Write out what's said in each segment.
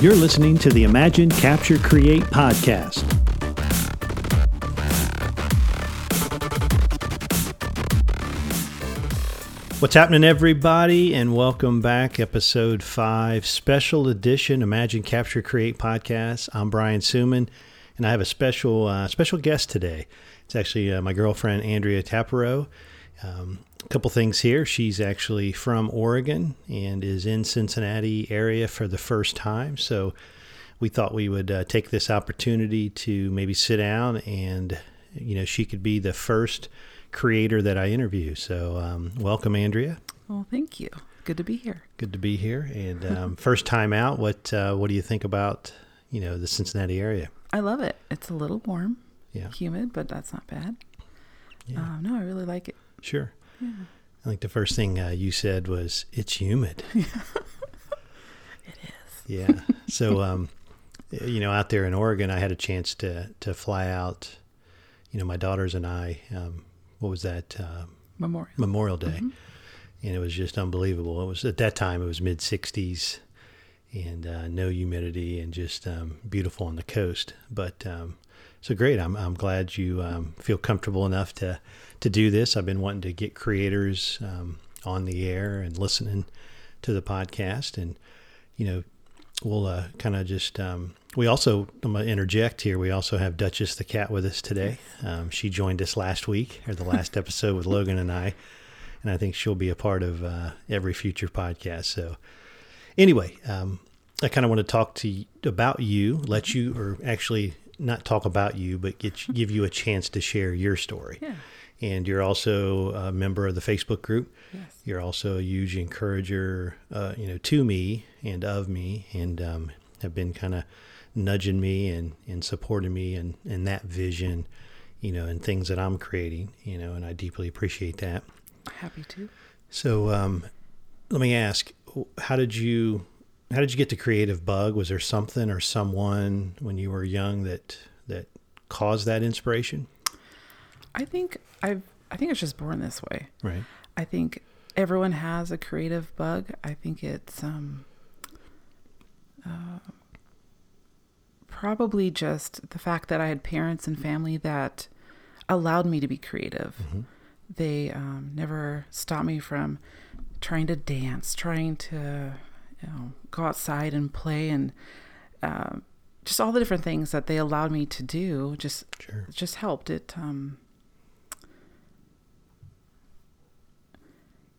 You're listening to the Imagine, Capture, Create podcast. What's happening, everybody, and welcome back. Episode 5, special edition Imagine, Capture, Create podcast. I'm Brian Suman, and I have a special guest today. It's actually my girlfriend, Andrea Taperone. A couple things here. She's actually from Oregon and is in Cincinnati area for the first time. So we thought we would take this opportunity to maybe sit down and, you know, she could be the first creator that I interview. So welcome, Andrea. Well, thank you. Good to be here. Good to be here. And first time out, what do you think about, you know, the Cincinnati area? I love it. It's a little warm, humid, but that's not bad. Yeah. No, I really like it. Sure. Yeah. I think the first thing you said was, it's humid. Yeah. It is. Yeah. So, you know, out there in Oregon, I had a chance to fly out, you know, my daughters and I, what was that? Memorial Day. Mm-hmm. And it was just unbelievable. It was, at that time, it was mid 60s and no humidity and just beautiful on the coast. But, so great. I'm glad you feel comfortable enough to do this. I've been wanting to get creators on the air and listening to the podcast. And, you know, we'll kind of just, we also, I'm going to interject here. We also have Duchess the Cat with us today. She joined us last week, or the last episode with Logan and I. And I think she'll be a part of every future podcast. So anyway, I kind of want to talk to you about you, let you, or actually not talk about you, but give you a chance to share your story. Yeah. And you're also a member of the Facebook group. Yes. You're also a huge encourager, you know, to me and of me, and have been kind of nudging me and supporting me in that vision, you know, and things that I'm creating, you know, and I deeply appreciate that. Happy to. So let me ask, how did you get the creative bug? Was there something or someone when you were young that caused that inspiration? I think it's just born this way. Right. I think everyone has a creative bug. I think it's probably just the fact that I had parents and family that allowed me to be creative. Mm-hmm. They never stopped me from trying to dance, trying to, you know, go outside and play, and just all the different things that they allowed me to do just helped it.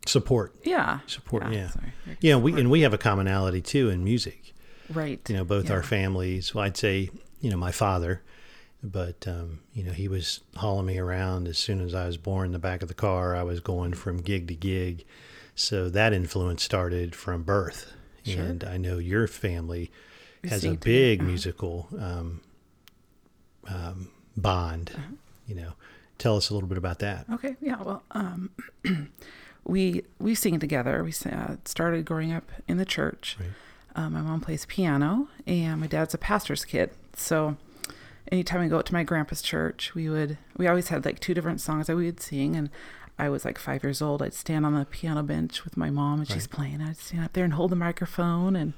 Support. Yeah. Support. Yeah. Yeah. We have a commonality too in music. Right. You know, both our families, well, I'd say, you know, my father, but, you know, he was hauling me around as soon as I was born in the back of the car. I was going from gig to gig. So that influence started from birth. Sure. And I know your family has a big musical bond. Uh-huh. You know, tell us a little bit about that. Okay, yeah. Well, we sing together. We started growing up in the church. Right. My mom plays piano, and my dad's a pastor's kid. So anytime we go to my grandpa's church, we always had like two different songs that we would sing, and I was like 5 years old. I'd stand on the piano bench with my mom, and she's playing. I'd stand up there and hold the microphone, and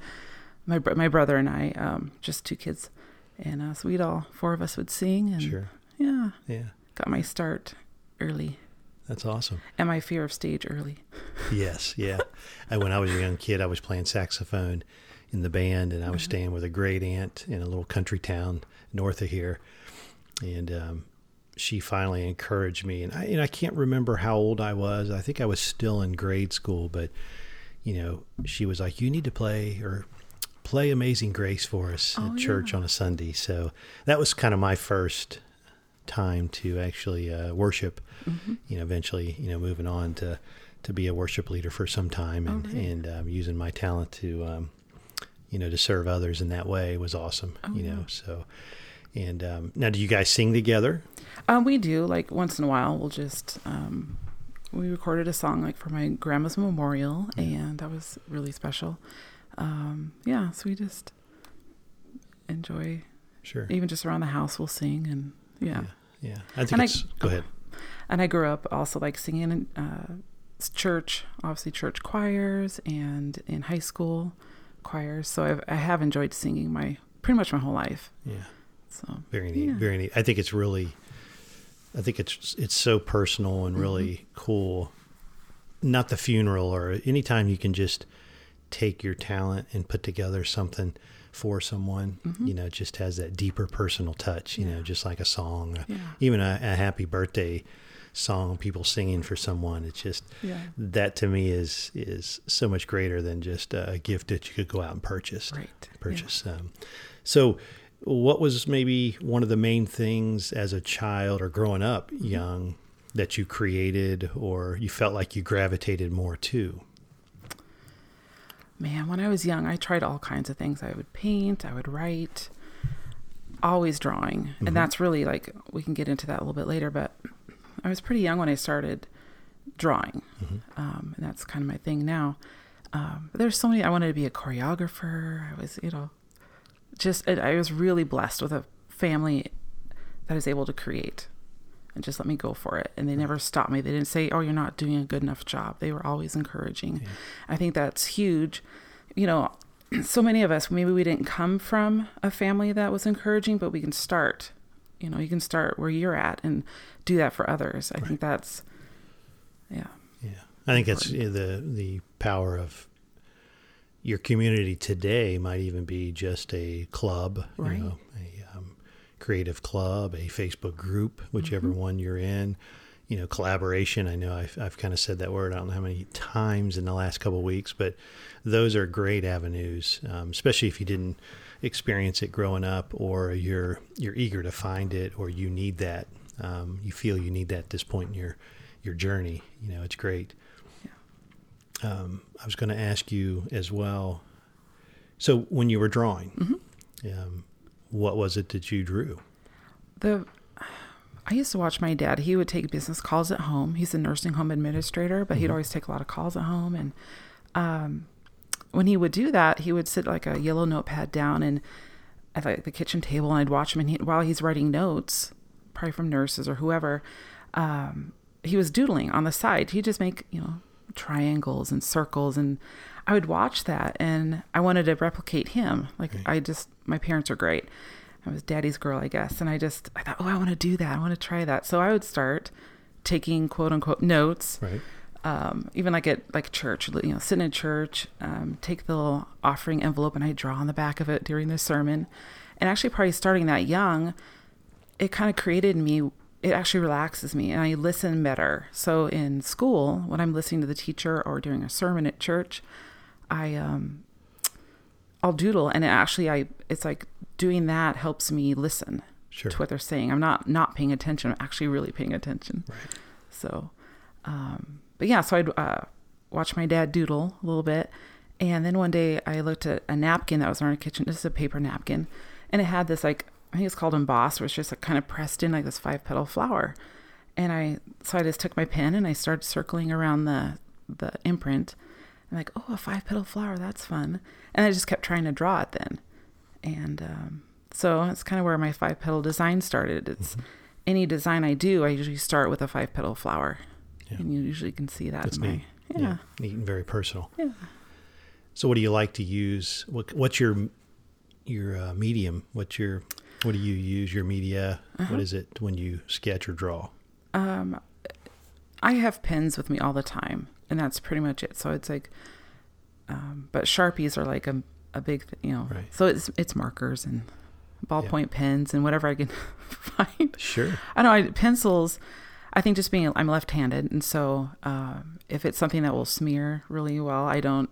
my brother and I, just two kids, and so we'd all four of us would sing. And yeah, got my start early. That's awesome. And my fear of stage early. Yes, yeah. When I was a young kid, I was playing saxophone in the band, and I was staying with a great aunt in a little country town north of here, and she finally encouraged me, and I can't remember how old I was. I think I was still in grade school, but, you know, she was like, you need to play Amazing Grace for us at church on a Sunday. So that was kind of my first time to actually worship, you know, eventually, you know, moving on to be a worship leader for some time, and, using my talent to, you know, to serve others in that way was awesome, you know, so. And now, do you guys sing together? We do. Like once in a while, we'll just we recorded a song like for my grandma's memorial, and that was really special. So we just enjoy. Sure. Even just around the house, we'll sing, and yeah. I think go ahead. And I grew up also like singing in church, obviously church choirs, and in high school, choirs. So I have enjoyed singing pretty much my whole life. Yeah. So very neat. Yeah. Very neat. I think it's really, I think it's so personal and really cool. Not the funeral, or anytime you can just take your talent and put together something for someone, you know, it just has that deeper personal touch, you know, just like a song, even a happy birthday song, people singing for someone. It's just that to me is so much greater than just a gift that you could go out and purchase. Right. So what was maybe one of the main things as a child or growing up young that you created or you felt like you gravitated more to? Man, when I was young, I tried all kinds of things. I would paint, I would write, always drawing. And that's really like, we can get into that a little bit later, but I was pretty young when I started drawing. And that's kind of my thing now. There's so many, I wanted to be a choreographer. I was, you know, just, I was really blessed with a family that is able to create and just let me go for it. And they never stopped me. They didn't say, oh, you're not doing a good enough job. They were always encouraging. Yeah. I think that's huge. You know, so many of us, maybe we didn't come from a family that was encouraging, but we can start, you know, you can start where you're at and do that for others. I think that's, yeah. I think that's the power of your community today. Might even be just a club, you know, creative club, a Facebook group, whichever one you're in, you know, collaboration. I know I've kind of said that word, I don't know how many times in the last couple of weeks, but those are great avenues, especially if you didn't experience it growing up or you're eager to find it, or you need that. You feel you need that at this point in your journey, you know, it's great. Yeah. I was going to ask you as well. So when you were drawing, what was it that you drew? I used to watch my dad. He would take business calls at home. He's a nursing home administrator, but he'd always take a lot of calls at home. And when he would do that, he would sit like a yellow notepad down and at like the kitchen table, and I'd watch him. And while he's writing notes, probably from nurses or whoever, he was doodling on the side. He'd just make, you know, triangles and circles, and I would watch that and I wanted to replicate him. Like my parents are great. I was daddy's girl, I guess. And I thought, oh, I want to do that. I want to try that. So I would start taking quote unquote notes, even like at like church, you know, sitting in church, take the little offering envelope and I draw on the back of it during the sermon. And actually probably starting that young, it kind of created me. It actually relaxes me and I listen better. So in school, when I'm listening to the teacher or doing a sermon at church, I'll doodle, and it's like doing that helps me listen to what they're saying. I'm not paying attention. I'm actually really paying attention. Right. So, but yeah, so I'd watch my dad doodle a little bit. And then one day I looked at a napkin that was on our kitchen. This is a paper napkin. And it had this like, I think it's called emboss, where it's just like kind of pressed in like this 5-petal flower. And I just took my pen and I started circling around the imprint. I'm like, oh, a 5-petal flower, that's fun. And I just kept trying to draw it then. And so that's kind of where my 5-petal design started. It's any design I do, I usually start with a 5-petal flower. Yeah. And you usually can see that. That's neat. Yeah. Neat and very personal. Yeah. So what do you like to use? What's your medium? What do you use your media? What is it when you sketch or draw? I have pens with me all the time, and that's pretty much it. So it's like, but Sharpies are like a big thing, you know. Right. So it's markers and ballpoint pens and whatever I can find. Sure. I know pencils. I think just I'm left-handed, and so if it's something that will smear really well, I don't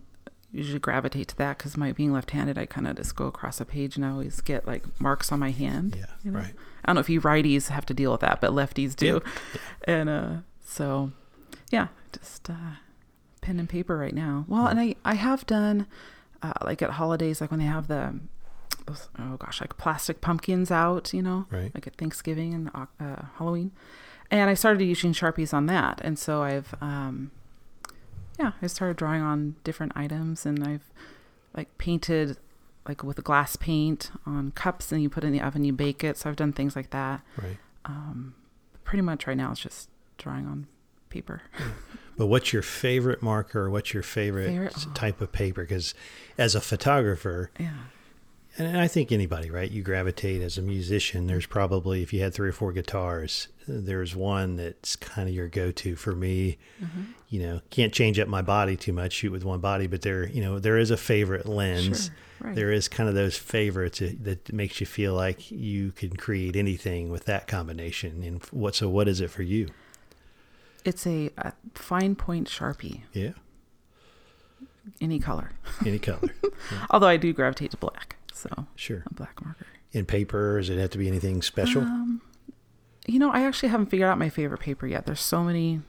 usually gravitate to that, because my being left-handed, I kind of just go across a page and I always get like marks on my hand. Yeah, you know? Right. I don't know if you righties have to deal with that, but lefties do. Yeah. And so, yeah, just pen and paper right now. Well, and I have done like at holidays, like when they have like plastic pumpkins out, you know, like at Thanksgiving and Halloween. And I started using Sharpies on that. And so I've... I started drawing on different items, and I've like painted like with glass paint on cups, and you put it in the oven, you bake it. So I've done things like that. Right. Pretty much right now it's just drawing on paper. But what's your favorite marker? What's your favorite type of paper? Because as a photographer, yeah, and I think anybody, right? You gravitate as a musician. There's probably, if you had 3 or 4 guitars, there's one that's kind of your go-to. For me, mm-hmm. you know, can't change up my body too much, shoot with one body, but there, you know, there is a favorite lens. Sure, right. There is kind of those favorites that makes you feel like you can create anything with that combination. And what is it for you? It's a fine point Sharpie. Yeah. Any color. Any color. Yeah. Although I do gravitate to black. So sure, a black marker. In paper, does it have to be anything special? You know, I actually haven't figured out my favorite paper yet. There's so many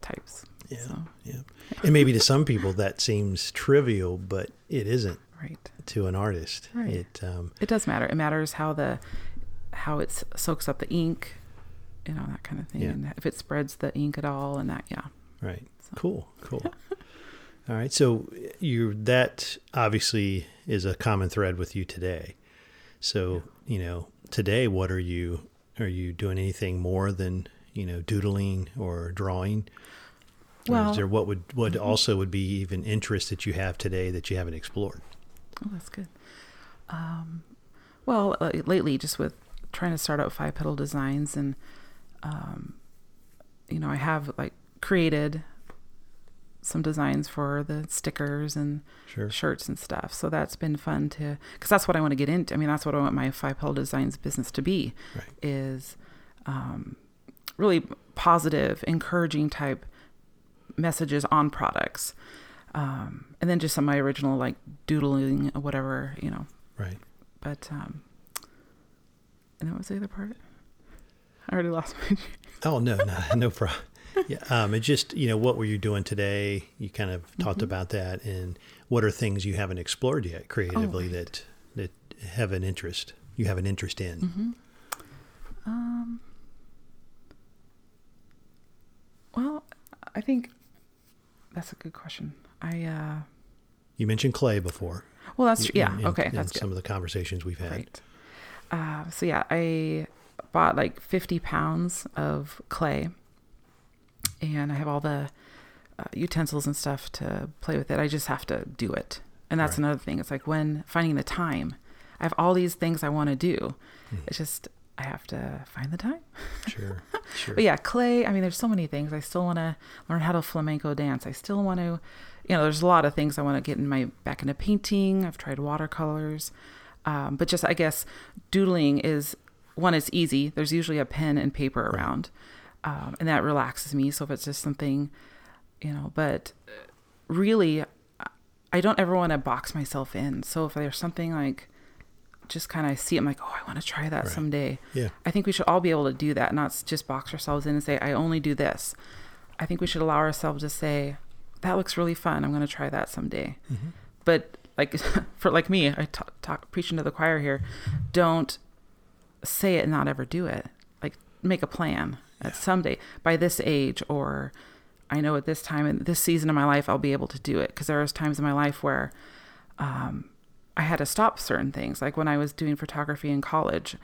types. Yeah, so. Yeah. And maybe to some people that seems trivial, but it isn't. Right. To an artist, right. It does matter. It matters how it soaks up the ink, you know, that kind of thing. Yeah. And if it spreads the ink at all, and that, yeah. Right. So. Cool. All right. So that obviously is a common thread with you today. So, you know, today, what are you doing anything more than, you know, doodling or drawing? Well, or is there what mm-hmm. also would be even interest that you have today that you haven't explored? Oh, that's good. Well, lately, just with trying to start out Five Petal Designs and, you know, I have like created some designs for the stickers and sure. shirts and stuff. So that's been fun because that's what I want to get into. I mean, that's what I want my Five Petal Designs business to be, right. is really positive, encouraging type messages on products. And then just some of my original like doodling or whatever, you know. Right. But, and what was the other part? I already lost my train. Oh, no problem. Yeah. It just, you know, what were you doing today? You kind of talked mm-hmm. about that, and what are things you haven't explored yet creatively oh, right. that have an interest, you have an interest in? Mm-hmm. Well, I think that's a good question. You mentioned clay before. Well, that's true. Yeah. Okay. That's good. Some of the conversations we've had. Right. So yeah, I bought like 50 pounds of clay. And I have all the utensils and stuff to play with it. I just have to do it. And that's right. another thing. It's like when finding the time. I have all these things I want to do. Mm. It's just I have to find the time. Sure. But yeah, clay. I mean, there's so many things. I still want to learn how to flamenco dance. I still want to, you know, there's a lot of things I want to get back into painting. I've tried watercolors. But just, I guess, doodling is, one, it's easy. There's usually a pen and paper right. around. And that relaxes me. So if it's just something, you know, but really I don't ever want to box myself in. So if there's something like just kind of see it, I'm like, oh, I want to try that right. someday. Yeah. I think we should all be able to do that, not just box ourselves in and say, I only do this. I think we should allow ourselves to say, that looks really fun. I'm going to try that someday. Mm-hmm. But like for like me, I talk preaching to the choir here. Don't say it and not ever do it. Like make a plan. Yeah. Someday by this age, or I know at this time in this season of my life, I'll be able to do it. Cause there was times in my life where, I had to stop certain things. Like when I was doing photography in college,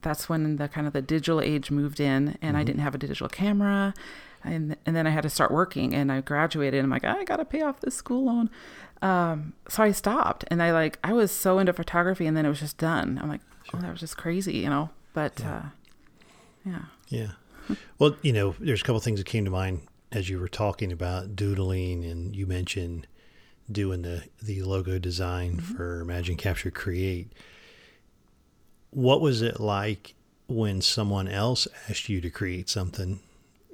that's when the digital age moved in, and mm-hmm. I didn't have a digital camera. And then I had to start working, and I graduated, and I'm like, I got to pay off this school loan. So I stopped, and I was so into photography, and then it was just done. I'm like, sure. Oh, that was just crazy, you know, but, yeah. Yeah. Well, you know, there's a couple of things that came to mind as you were talking about doodling, and you mentioned doing the logo design mm-hmm. for Imagine, Capture, Create. What was it like when someone else asked you to create something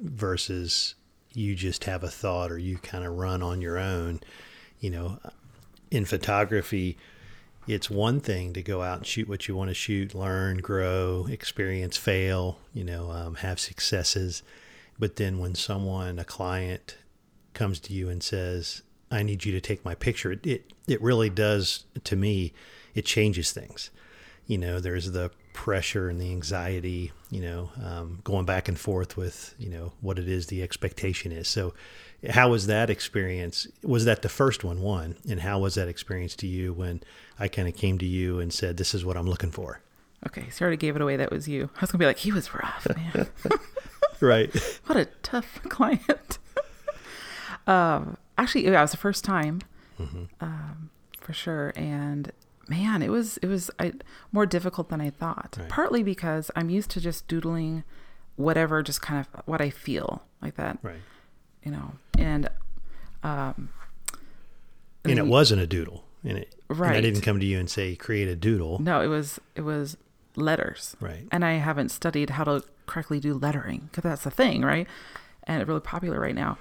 versus you just have a thought or you kind of run on your own? You know, in photography, it's one thing to go out and shoot what you want to shoot, learn, grow, experience, fail, you know, have successes. But then when a client comes to you and says, I need you to take my picture, it really does, to me, it changes things. You know, there's the pressure and the anxiety, you know, going back and forth with, you know, what it is the expectation is. So how was that experience? Was that the first one? And how was that experience to you when I kind of came to you and said, this is what I'm looking for? Okay. So I already gave it away. That was you. I was gonna be like, he was rough, man. Right. What a tough client. Actually, yeah, it was the first time, for sure. And man, it was more difficult than I thought. Right. Partly because I'm used to just doodling whatever, just kind of what I feel like that. Right. You know, and it wasn't a doodle. Right. And I didn't come to you and say, create a doodle. No, it was letters. Right. And I haven't studied how to correctly do lettering, because that's the thing, right? And it's really popular right now.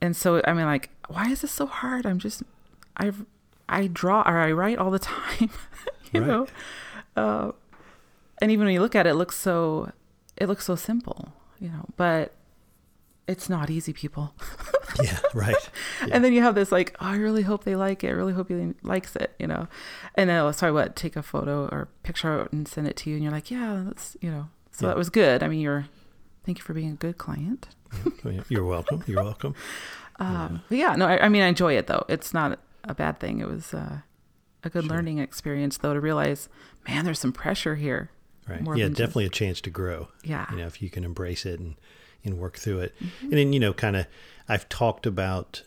And so, I mean, like, why is this so hard? I draw or I write all the time, you know? And even when you look at it, it looks so simple, you know, but it's not easy, people. Yeah, right. Yeah. And then you have this like, oh, I really hope they like it. I really hope he likes it, you know? And then take a photo or picture and send it to you. And you're like, yeah, that's, you know, so that was good. I mean, thank you for being a good client. You're welcome. You're welcome. I enjoy it though. It's not a bad thing. It was a good learning experience though, to realize, man, there's some pressure here. Right. More definitely a chance to grow. Yeah. You know, if you can embrace it and work through it. Mm-hmm. And then, you know, kind of, I've talked about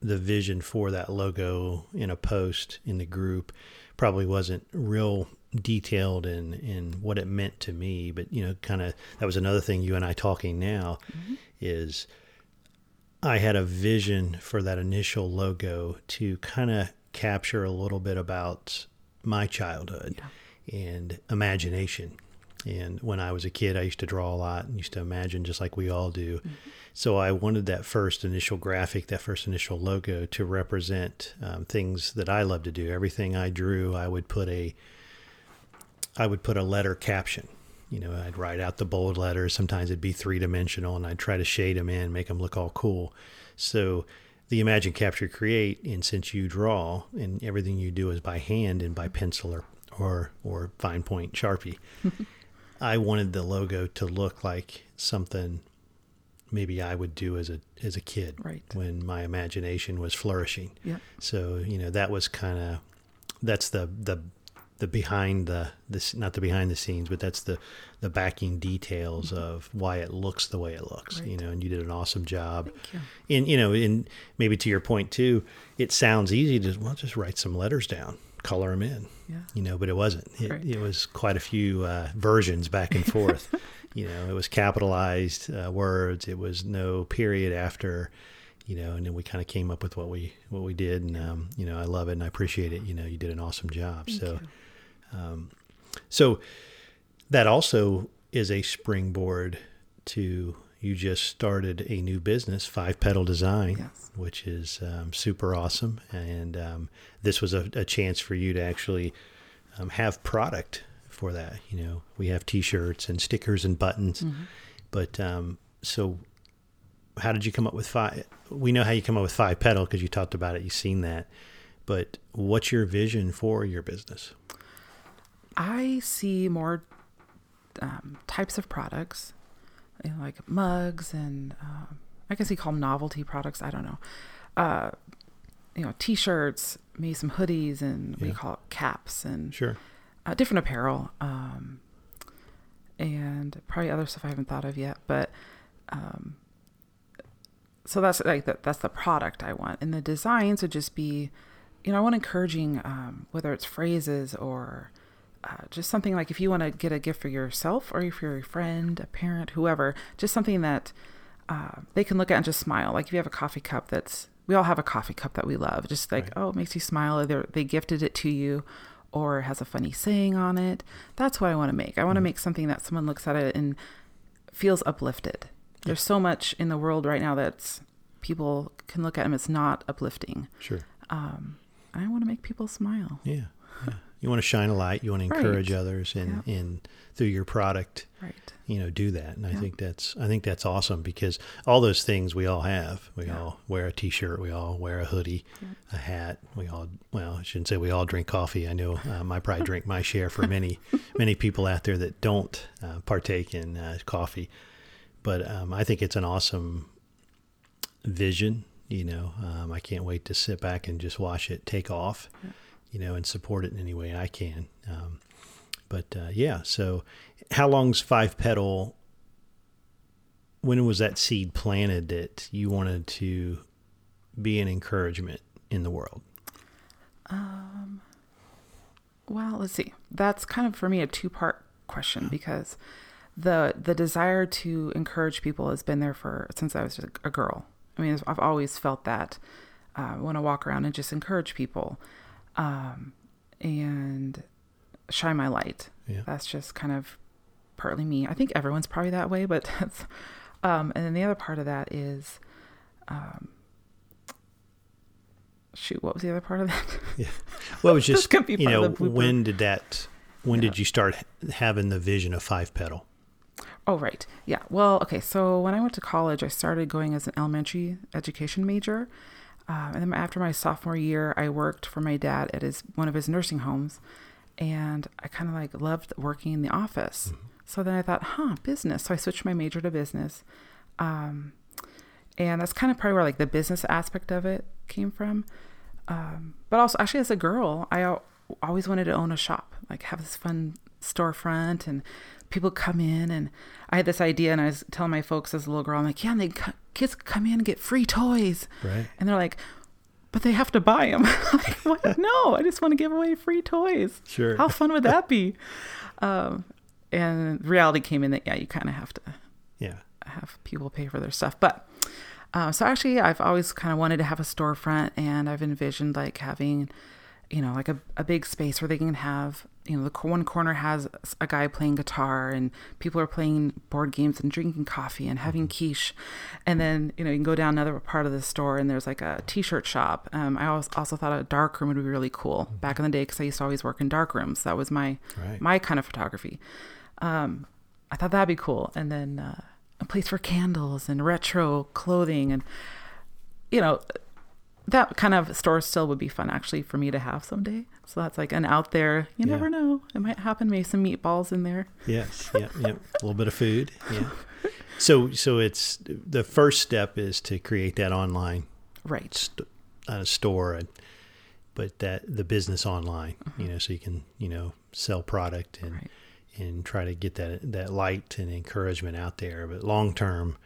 the vision for that logo in a post in the group. Probably wasn't real detailed in what it meant to me, but, you know, kind of, that was another thing, you and I talking now, mm-hmm. is I had a vision for that initial logo to kind of capture a little bit about my childhood and imagination. And when I was a kid, I used to draw a lot and used to imagine just like we all do. Mm-hmm. So I wanted that first initial graphic, that first initial logo to represent things that I love to do. Everything I drew, I would put a letter caption. You know, I'd write out the bold letters. Sometimes it'd be three-dimensional, and I'd try to shade them in, make them look all cool. So the Imagine, Capture, Create, and since you draw, and everything you do is by hand and by pencil or fine point Sharpie, I wanted the logo to look like something maybe I would do as a kid, right, when my imagination was flourishing. Yep. So, you know, that was kind of, that's the behind the, this, not the behind the scenes, but that's the backing details mm-hmm. of why it looks the way it looks, right. You know, and you did an awesome job. Thank you. And, you know, and maybe to your point too, it sounds easy to, well, just write some letters down, color them in, you know, but it wasn't. It was quite a few versions back and forth. You know, it was capitalized words. It was no period after, you know, and then we kind of came up with what we did. And, you know, I love it and I appreciate it. You know, you did an awesome job. So that also is a springboard to, you just started a new business, Five Petal Design, which is super awesome. And this was a chance for you to actually have product for that. You know, we have T-shirts and stickers and buttons. Mm-hmm. But so how did you come up with Five? We know how you come up with Five Petal because you talked about it. You've seen that. But what's your vision for your business? I see more types of products. You know, like mugs and I guess you call them novelty products. I don't know. You know, T-shirts, maybe some hoodies, and we call it caps and different apparel, and probably other stuff I haven't thought of yet. But so that's like that's the product I want, and the designs would just be, you know, I want encouraging whether it's phrases or. Just something like if you want to get a gift for yourself or if you're a friend, a parent, whoever, just something that they can look at and just smile. Like if you have a coffee cup we all have a coffee cup that we love. Just like, oh, it makes you smile. Either they gifted it to you or has a funny saying on it. That's what I want to make. I want to make something that someone looks at it and feels uplifted. Yeah. There's so much in the world right now that people can look at and it's not uplifting. Sure. I want to make people smile. Yeah. Yeah. You want to shine a light, you want to encourage others and through your product, you know, do that. And I think that's awesome because all those things we all have, we all wear a T-shirt, we all wear a hoodie, a hat, I shouldn't say we all drink coffee. I know I probably drink my share for many, many people out there that don't partake in coffee. But I think it's an awesome vision, you know, I can't wait to sit back and just watch it take off. Yeah. You know, and support it in any way I can. So how long's Five Petal when was that seed planted that you wanted to be an encouragement in the world? Well, let's see. That's kind of, for me, a two-part question, because the desire to encourage people has been there since I was a girl. I mean, I've always felt that. I want to walk around and just encourage people, and shine my light. Yeah. That's just kind of partly me. I think everyone's probably that way, but that's, and then the other part of that is, shoot, what was the other part of that? Yeah. Well, it was just, you know, when did you start having the vision of Five Petal? Oh, right. Yeah. Well, okay. So when I went to college, I started going as an elementary education major. And then after my sophomore year, I worked for my dad at one of his nursing homes, and I kind of like loved working in the office. Mm-hmm. So then I thought, business. So I switched my major to business. And that's kind of probably where like the business aspect of it came from. But also actually as a girl, I always wanted to own a shop, like have this fun storefront and people come in. And I had this idea, and I was telling my folks as a little girl, I'm like, yeah, and kids come in and get free toys. Right. And they're like, but they have to buy them. Like, what? No, I just want to give away free toys. Sure. How fun would that be? And reality came in that, yeah, you kind of have to have people pay for their stuff. But so actually I've always kind of wanted to have a storefront, and I've envisioned like having, you know, like a big space where they can have, you know, the one corner has a guy playing guitar, and people are playing board games and drinking coffee and having quiche. And then, you know, you can go down another part of the store, and there's like a t-shirt shop. I also thought a dark room would be really cool back in the day, because I used to always work in dark rooms. That was my kind of photography. I thought that'd be cool. And then a place for candles and retro clothing, and, you know, that kind of store still would be fun actually for me to have someday. So that's like an out there, you never know. It might happen. Maybe some meatballs in there. Yes. Yeah. Yeah. A little bit of food. Yeah. So it's, the first step is to create that online, right? Store, but the business online, you know, so you can, you know, sell product and try to get that light and encouragement out there. But long-term,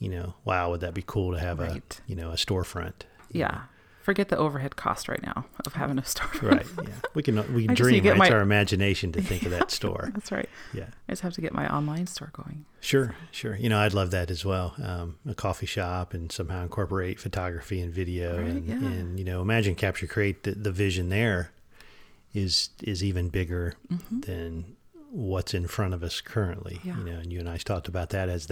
you know, wow, would that be cool to have a, you know, a storefront? Yeah. Forget the overhead cost right now of having a store. Right. Yeah. We can dream. It's our imagination to think of that store. That's right. Yeah. I just have to get my online store going. Sure. You know, I'd love that as well. A coffee shop, and somehow incorporate photography and video, right? and you know, Imagine, Capture, Create, the vision there is even bigger than what's in front of us currently, you know, and you and I talked about that as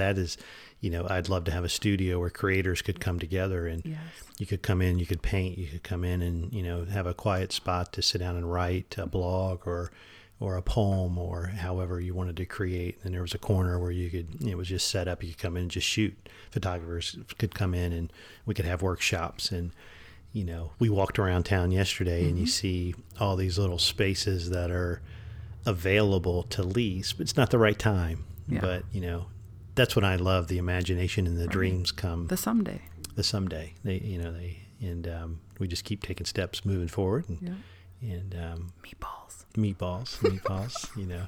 you know, I'd love to have a studio where creators could come together, and you could come in, you could paint, you could come in and, you know, have a quiet spot to sit down and write a blog or a poem or however you wanted to create. And there was a corner where you could, it was just set up, you could come in and just shoot. Photographers could come in, and we could have workshops. And, you know, we walked around town yesterday and you see all these little spaces that are available to lease, but it's not the right time. Yeah. But, you know, that's when I love the imagination and the dreams come. The someday. We just keep taking steps moving forward. And Meatballs, you know,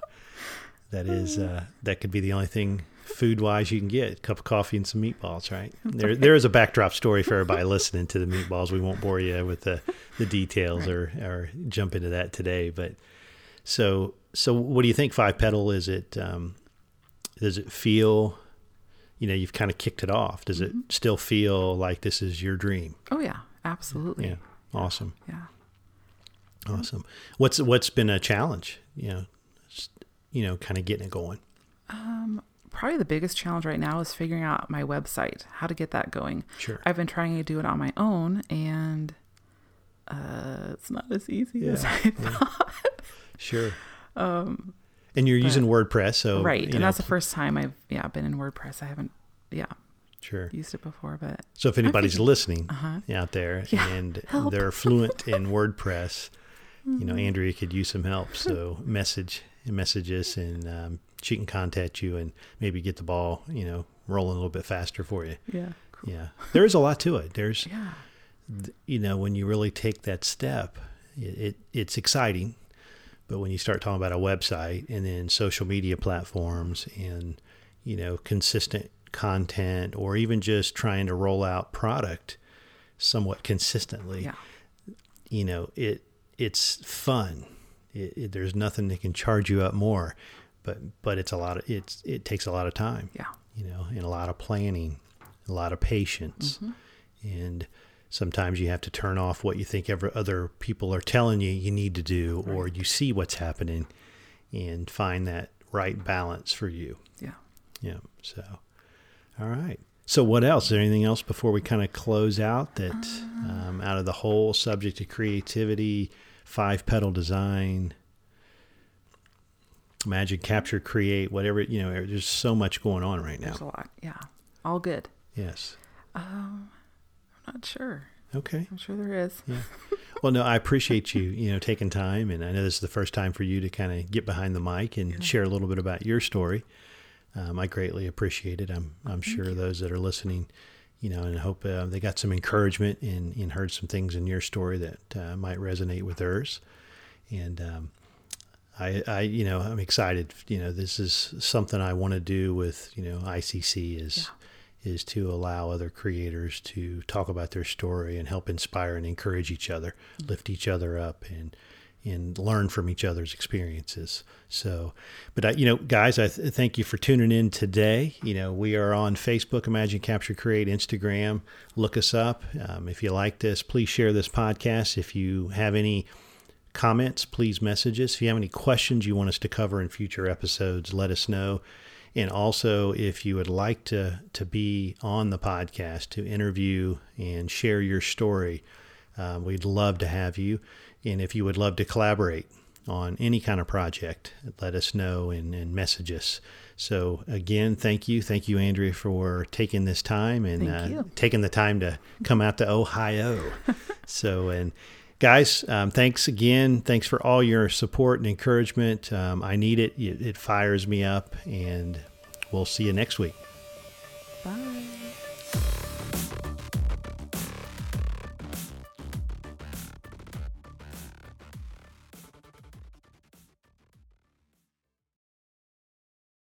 that is, that could be the only thing food wise you can get, a cup of coffee and some meatballs, right? There is a backdrop story for everybody listening to the meatballs. We won't bore you with the details or jump into that today. But so what do you think, Five Petal? Is it, does it feel, you know, you've kind of kicked it off. Does it still feel like this is your dream? Oh yeah, absolutely. Yeah. Awesome. Yeah. Awesome. What's been a challenge, you know, kind of getting it going? Probably the biggest challenge right now is figuring out my website, how to get that going. Sure. I've been trying to do it on my own, and, it's not as easy as I thought. Sure. And you're using WordPress, so and that's the first time I've been in WordPress. I haven't used it before, but so if anybody's listening out there and they're fluent in WordPress, you know, Andrea could use some help. So message us, and she can contact you and maybe get the ball, you know, rolling a little bit faster for you. Yeah. Cool. Yeah. There is a lot to it. There's, you know, when you really take that step, it's exciting. But when you start talking about a website and then social media platforms and, you know, consistent content or even just trying to roll out product somewhat consistently, you know, it's fun. There's nothing that can charge you up more, but it's a lot of, it takes a lot of time, you know, and a lot of planning, a lot of patience. And sometimes you have to turn off what you think other people are telling you need to do, or you see what's happening and find that right balance for you. Yeah. So, all right. So what else? Is there anything else before we kind of close out that out of the whole subject of creativity, Five Petal Design, Imagine, Capture, Create, whatever, you know, there's so much going on right now. There's a lot. Yeah. All good. Yes. I'm not sure. Okay. I'm sure there is. Yeah. Well, no, I appreciate you, you know, taking time. And I know this is the first time for you to kind of get behind the mic and share a little bit about your story. I greatly appreciate it. I'm sure those that are listening, you know, and I hope they got some encouragement and heard some things in your story that might resonate with theirs. And I, you know, I'm excited. You know, this is something I want to do with, you know, ICC is to allow other creators to talk about their story and help inspire and encourage each other, lift each other up, and learn from each other's experiences. So, but you know, guys, I thank you for tuning in today. You know, we are on Facebook, Imagine, Capture, Create, Instagram. Look us up. If you like this, please share this podcast. If you have any comments, please message us. If you have any questions you want us to cover in future episodes, let us know. And also, if you would like to be on the podcast, to interview and share your story, we'd love to have you. And if you would love to collaborate on any kind of project, let us know and message us. So again, thank you. Thank you, Andrea, for taking this time and taking the time to come out to Ohio. And guys, thanks again. Thanks for all your support and encouragement. I need it. It fires me up, and we'll see you next week. Bye.